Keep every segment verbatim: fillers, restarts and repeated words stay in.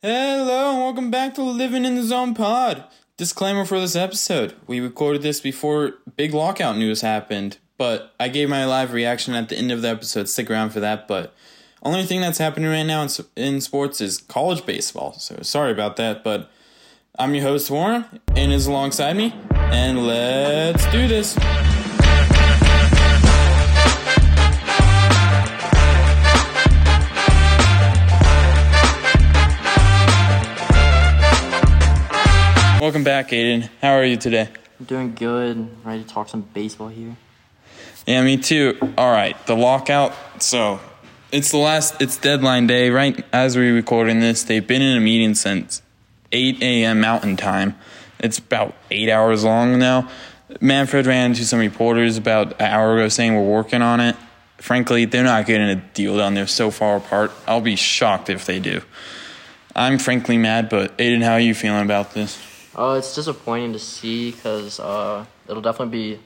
Hello and welcome back to Living in the Zone Pod. Disclaimer for this episode. We recorded this before big lockout news happened, but I gave my live reaction at the end of the episode. Stick around for that, but only thing that's happening right now in, in sports is college baseball. So sorry about that, but I'm your host Warren, and is alongside me, and let's do this. Welcome back, Aiden. How are you today? I'm doing good. Ready to talk some baseball here. Yeah, me too. All right, the lockout. So it's the last, it's deadline day, right? As we're recording this, they've been in a meeting since eight a.m. Mountain Time. It's about eight hours long now. Manfred ran into some reporters about an hour ago saying we're working on it. Frankly, they're not getting a deal done. They're so far apart. I'll be shocked if they do. I'm frankly mad, but Aiden, how are you feeling about this? Uh, it's disappointing to see because uh, it'll definitely be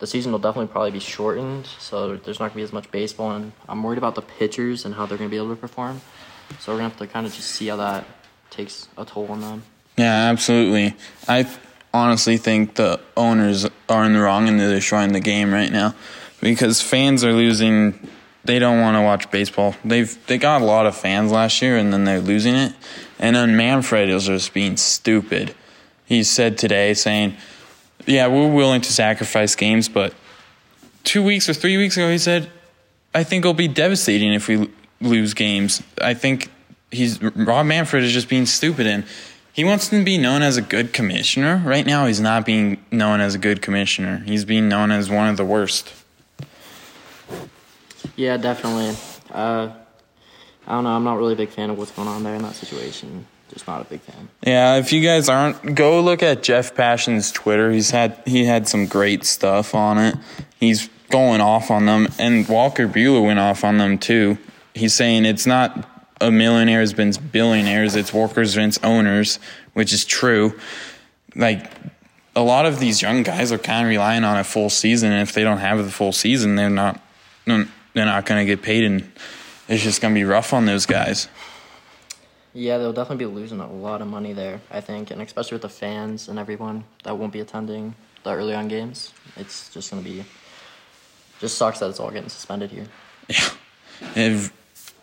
the season will definitely probably be shortened, so there's not gonna be as much baseball, and I'm worried about the pitchers and how they're gonna be able to perform. So we're gonna have to kind of just see how that takes a toll on them. Yeah, absolutely. I honestly think the owners are in the wrong and they're destroying the game right now because fans are losing. They don't want to watch baseball. They've they got a lot of fans last year, and then they're losing it. And then Manfred is just being stupid. He said today saying, yeah, we're willing to sacrifice games, but two weeks or three weeks ago he said, I think it'll be devastating if we lose games. I think he's Rob Manfred is just being stupid, and he wants to be known as a good commissioner. Right now he's not being known as a good commissioner. He's being known as one of the worst. Yeah, definitely. Uh, I don't know. I'm not really a big fan of what's going on there in that situation. Just not a big fan. Yeah, if you guys aren't, go look at Jeff Passion's Twitter. He's had he had some great stuff on it. He's going off on them, and Walker Buehler went off on them too. He's saying it's not a millionaires been billionaires, it's workers vince owners, which is true. Like a lot of these young guys are kind of relying on a full season, and if they don't have the full season, they're not they're not going to get paid, and it's just going to be rough on those guys. Yeah, they'll definitely be losing a lot of money there, I think, and especially with the fans and everyone that won't be attending the early on games. It's just going to be – just sucks that it's all getting suspended here. Yeah. If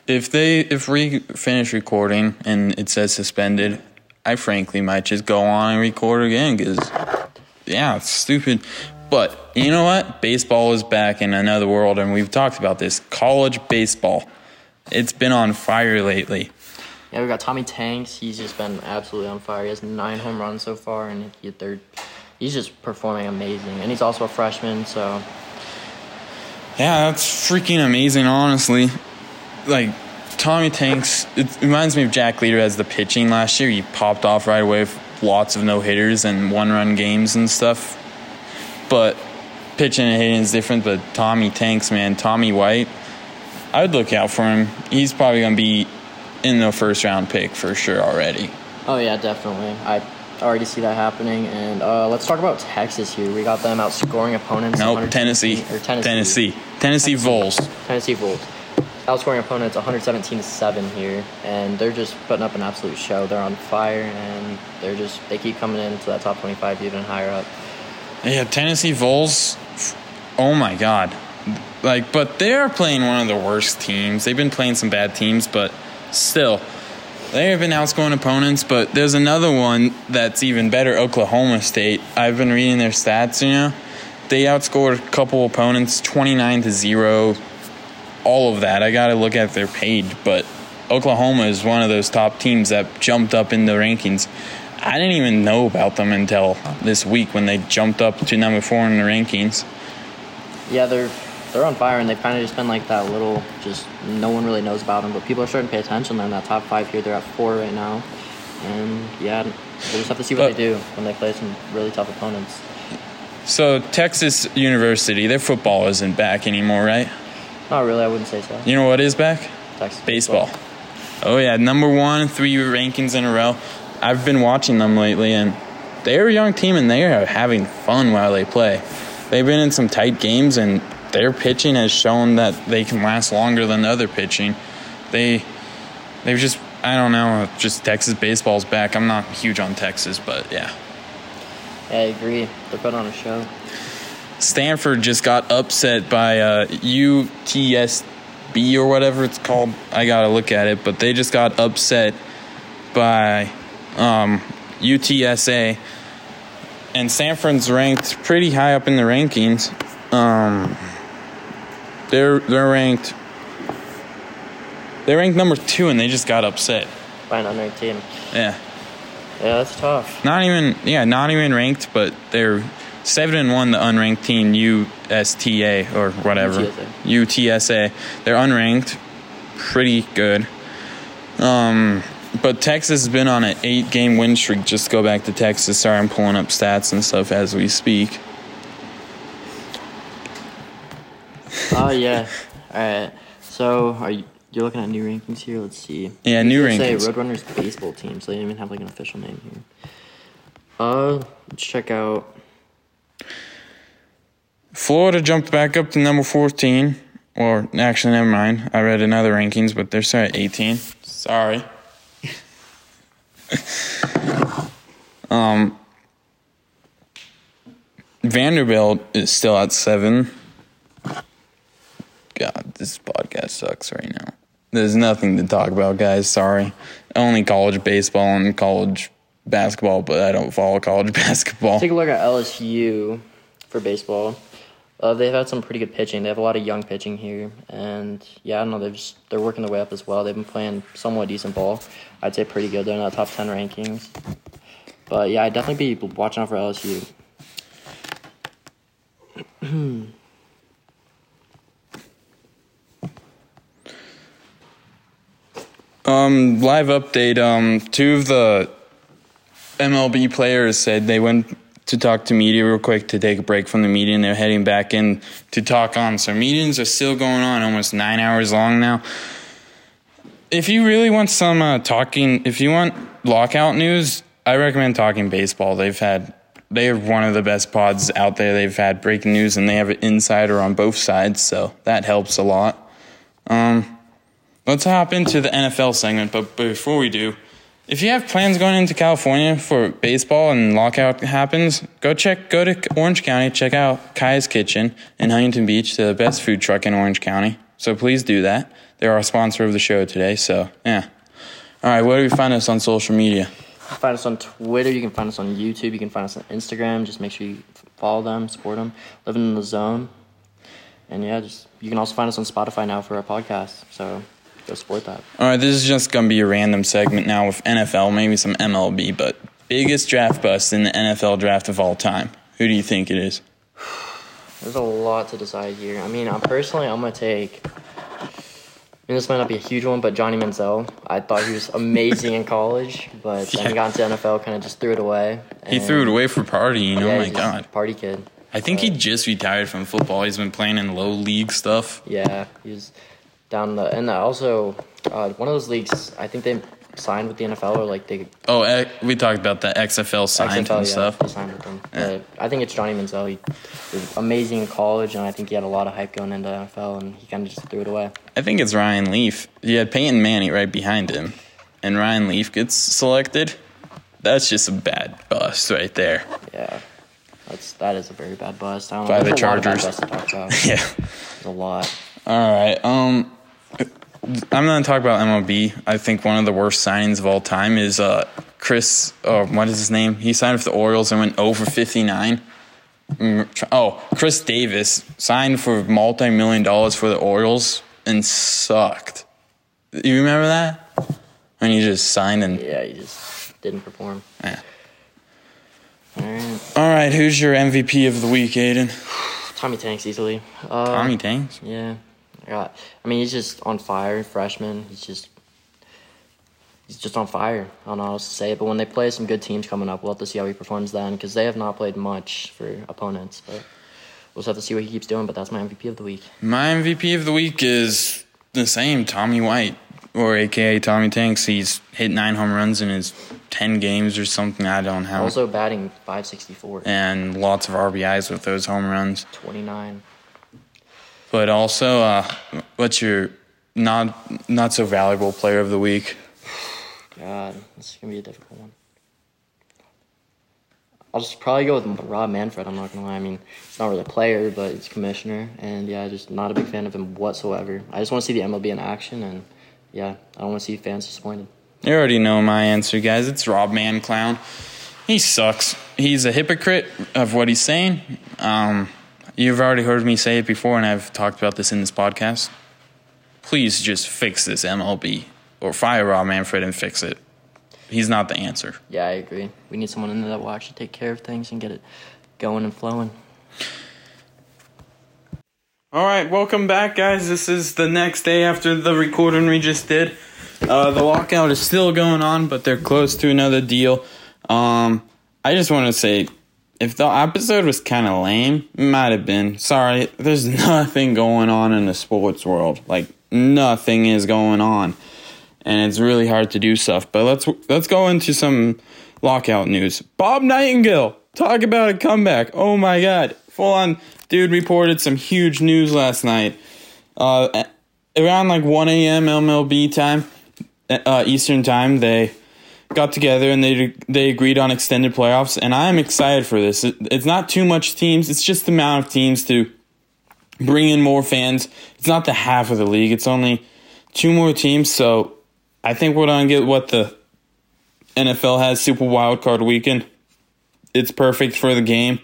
if they if we finish recording and it says suspended, I frankly might just go on and record again because, yeah, it's stupid. But you know what? Baseball is back in another world, and we've talked about this. College baseball. It's been on fire lately. Yeah, we got Tommy Tanks. He's just been absolutely on fire. He has nine home runs so far, and he third. He's just performing amazing, and he's also a freshman. So, yeah, that's freaking amazing. Honestly, like Tommy Tanks, it reminds me of Jack Leiter as the pitching last year. He popped off right away with lots of no hitters and one run games and stuff. But pitching and hitting is different. But Tommy Tanks, man, Tommy White, I would look out for him. He's probably gonna be in the first round pick for sure already. Oh yeah, definitely. I already see that happening. And uh, let's talk about Texas here. We got them outscoring opponents. Nope, Tennessee. Or Tennessee. Tennessee. Tennessee Vols. Tennessee Vols. Outscoring opponents one seventeen to seven here, and they're just putting up an absolute show. They're on fire, and they're just they keep coming into that top twenty-five, even higher up. Yeah, Tennessee Vols. Oh my God. Like, but they are playing one of the worst teams. They've been playing some bad teams, but. Still, they have been outscoring opponents, but there's another one that's even better, Oklahoma State. I've been reading their stats, you know. They outscored a couple opponents, twenty-nine to zero, all of that. I got to look at their page, but Oklahoma is one of those top teams that jumped up in the rankings. I didn't even know about them until this week when they jumped up to number four in the rankings. Yeah, they're... They're on fire, and they've kind of just been like that little, just no one really knows about them, but people are starting to pay attention. They're in that top five here. They're at four right now. And, yeah, we'll just have to see what but, they do when they play some really tough opponents. So, Texas University, their football isn't back anymore, right? Not really. I wouldn't say so. You know what is back? Texas. Baseball. Baseball. Oh, yeah. Number one, three rankings in a row. I've been watching them lately, and they're a young team, and they are having fun while they play. They've been in some tight games, and their pitching has shown that they can last longer than the other pitching. They, they've just I don't know if just Texas baseball's back. I'm not huge on Texas, but yeah. I agree. They're put on a show. Stanford just got upset by uh, U T S B or whatever it's called. I got to look at it. But they just got upset by um, U T S A. And Stanford's ranked pretty high up in the rankings. Um, they're they're ranked they ranked number two, and they just got upset by another team. Yeah. Yeah, that's tough. Not even yeah, not even ranked, but they're seven and one. The unranked team, U S T A or whatever, U T S A. U T S A, they're unranked, pretty good. Um, but Texas has been on an eight-game win streak. Just go back to Texas. Sorry, I'm pulling up stats and stuff as we speak. Oh yeah. All right. So are you? You're looking at new rankings here. Let's see. Yeah, new rankings. Say Roadrunners baseball team, so they didn't even have like an official name here. Uh, let's check out. Florida jumped back up to number fourteen. Or actually, never mind. I read another rankings, but they're still at eighteen. Sorry. um. Vanderbilt is still at seven. God, this podcast sucks right now. There's nothing to talk about, guys. Sorry. Only college baseball and college basketball, but I don't follow college basketball. Take a look at L S U for baseball. Uh, they've had some pretty good pitching. They have a lot of young pitching here. And, yeah, I don't know. They're, just, they're working their way up as well. They've been playing somewhat decent ball. I'd say pretty good. They're in the top ten rankings. But, yeah, I'd definitely be watching out for L S U. Um, live update, um, two of the M L B players said they went to talk to media real quick to take a break from the media, and they're heading back in to talk on. So meetings are still going on, almost nine hours long now. If you really want some uh, talking, if you want lockout news, I recommend Talking Baseball. They've had, they have one of the best pods out there. They've had breaking news, and they have an insider on both sides, so that helps a lot. Um... Let's hop into the N F L segment, but before we do, if you have plans going into California for baseball and lockout happens, go check, go to Orange County, check out Kai's Kitchen in Huntington Beach, the best food truck in Orange County. So please do that. They're our sponsor of the show today, so yeah. All right, where do we find us on social media? Find us on Twitter. You can find us on YouTube. You can find us on Instagram. Just make sure you follow them, support them. Living in the zone. And yeah, just you can also find us on Spotify now for our podcast, so... go support that. All right, this is just going to be a random segment now with N F L, maybe some M L B, but biggest draft bust in the N F L draft of all time. Who do you think it is? There's a lot to decide here. I mean, I'm personally, I'm going to take, I mean, this might not be a huge one, but Johnny Manziel. I thought he was amazing in college, but yeah. Then he got into N F L, kind of just threw it away. He threw it away for party, you know, yeah, my God. Party kid. I think but, he just retired from football. He's been playing in low league stuff. Yeah, he was... Down the and also uh, one of those leagues, I think they signed with the N F L or like they. Oh, we talked about the X F L signed X F L, and yeah, stuff. They signed with them. Yeah. But I think it's Johnny Manziel. He was amazing in college, and I think he had a lot of hype going into the N F L, and he kind of just threw it away. I think it's Ryan Leaf. You had Peyton Manning right behind him, and Ryan Leaf gets selected. That's just a bad bust right there. Yeah, that's that is a very bad bust. I don't By know. the Chargers. There's a lot of bad busts to talk about. Yeah, there's a lot. All right. Um. I'm going to talk about M L B. I think one of the worst signings of all time is uh, Chris, oh, what is his name? He signed for the Orioles and went oh for fifty-nine. Oh, Chris Davis signed for multi-million dollars for the Orioles and sucked. You remember that? When he just signed and... Yeah, he just didn't perform. Yeah. All right. All right, who's your M V P of the week, Aiden? Tommy Tanks, easily. Uh, Tommy Tanks? Yeah. God. I mean, he's just on fire, freshman. He's just he's just on fire. I don't know how else to say it, but when they play some good teams coming up, we'll have to see how he performs then because they have not played much for opponents. But we'll just have to see what he keeps doing, but that's my M V P of the week. My M V P of the week is the same, Tommy White, or a k a. Tommy Tanks. He's hit nine home runs in his ten games or something. I don't know. Also batting five sixty-four. And lots of R B Is with those home runs. twenty-nine. But also, uh, what's your not not so valuable player of the week? God, this is going to be a difficult one. I'll just probably go with Rob Manfred, I'm not going to lie. I mean, he's not really a player, but he's commissioner. And, yeah, just not a big fan of him whatsoever. I just want to see the M L B in action, and, yeah, I don't want to see fans disappointed. You already know my answer, guys. It's Rob Manclown. He sucks. He's a hypocrite of what he's saying. Um, you've already heard me say it before, and I've talked about this in this podcast. Please just fix this M L B, or fire Rob Manfred and fix it. He's not the answer. Yeah, I agree. We need someone in there that will actually take care of things and get it going and flowing. All right, welcome back, guys. This is the next day after the recording we just did. Uh, the lockout is still going on, but they're close to another deal. Um, I just want to say, if the episode was kind of lame, it might have been. Sorry, there's nothing going on in the sports world. Like, nothing is going on. And it's really hard to do stuff. But let's let's go into some lockout news. Bob Nightingale, talk about a comeback. Oh, my God. Full-on dude reported some huge news last night. Uh, around, like, one a.m. M L B time, uh, Eastern time, they got together and they they agreed on extended playoffs. And I'm excited for this. It, it's not too much teams. It's just the amount of teams to bring in more fans. It's not the half of the league. It's only two more teams, so I think we're going to get what the N F L has, Super Wildcard Weekend. It's perfect for the game.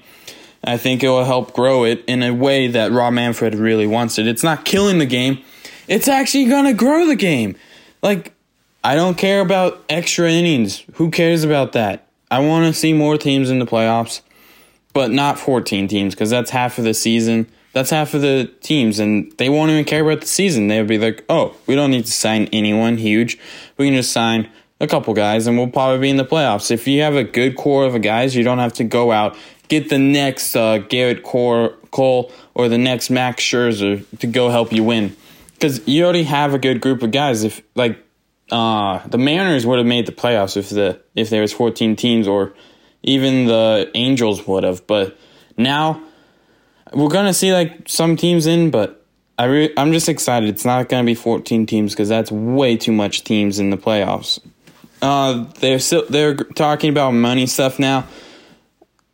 I think it will help grow it in a way that Rob Manfred really wants it. It's not killing the game. It's actually going to grow the game. Like, I don't care about extra innings. Who cares about that? I want to see more teams in the playoffs, but not fourteen teams, because that's half of the season. That's half of the teams, and they won't even care about the season. They'll be like, oh, we don't need to sign anyone huge. We can just sign a couple guys, and we'll probably be in the playoffs. If you have a good core of guys, you don't have to go out, get the next uh, Garrett Cole or the next Max Scherzer to go help you win. Because you already have a good group of guys. If like uh, the Mariners would have made the playoffs if the if there was fourteen teams, or even the Angels would have. But now we're going to see, like, some teams in, but I re- I'm just excited. It's not going to be fourteen teams, because that's way too much teams in the playoffs. Uh, they're still, they're talking about money stuff now.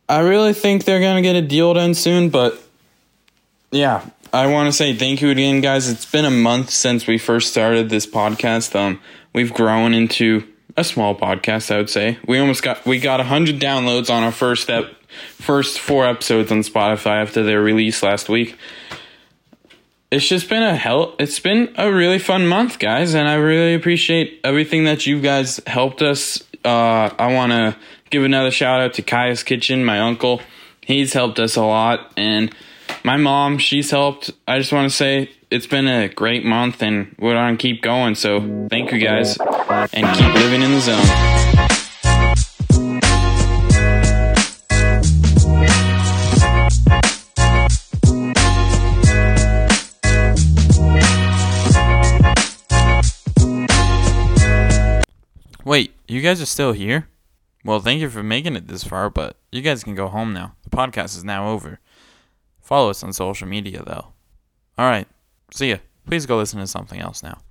I really think they're going to get a deal done soon, but, yeah, I want to say thank you again, guys. It's been a month since we first started this podcast. Um, we've grown into a small podcast, I would say. We almost got, we got one hundred downloads on our first step. First four episodes on Spotify after their release last week. It's just been a hell. It's been a really fun month, guys, and I really appreciate everything that you guys helped us. Uh, I want to give another shout out to Kai's Kitchen, my uncle. He's helped us a lot, and my mom, she's helped. I just want to say it's been a great month, and we're gonna keep going. So thank you, guys, and keep living in the zone. Wait, you guys are still here? Well, thank you for making it this far, but you guys can go home now. The podcast is now over. Follow us on social media, though. All right, see ya. Please go listen to something else now.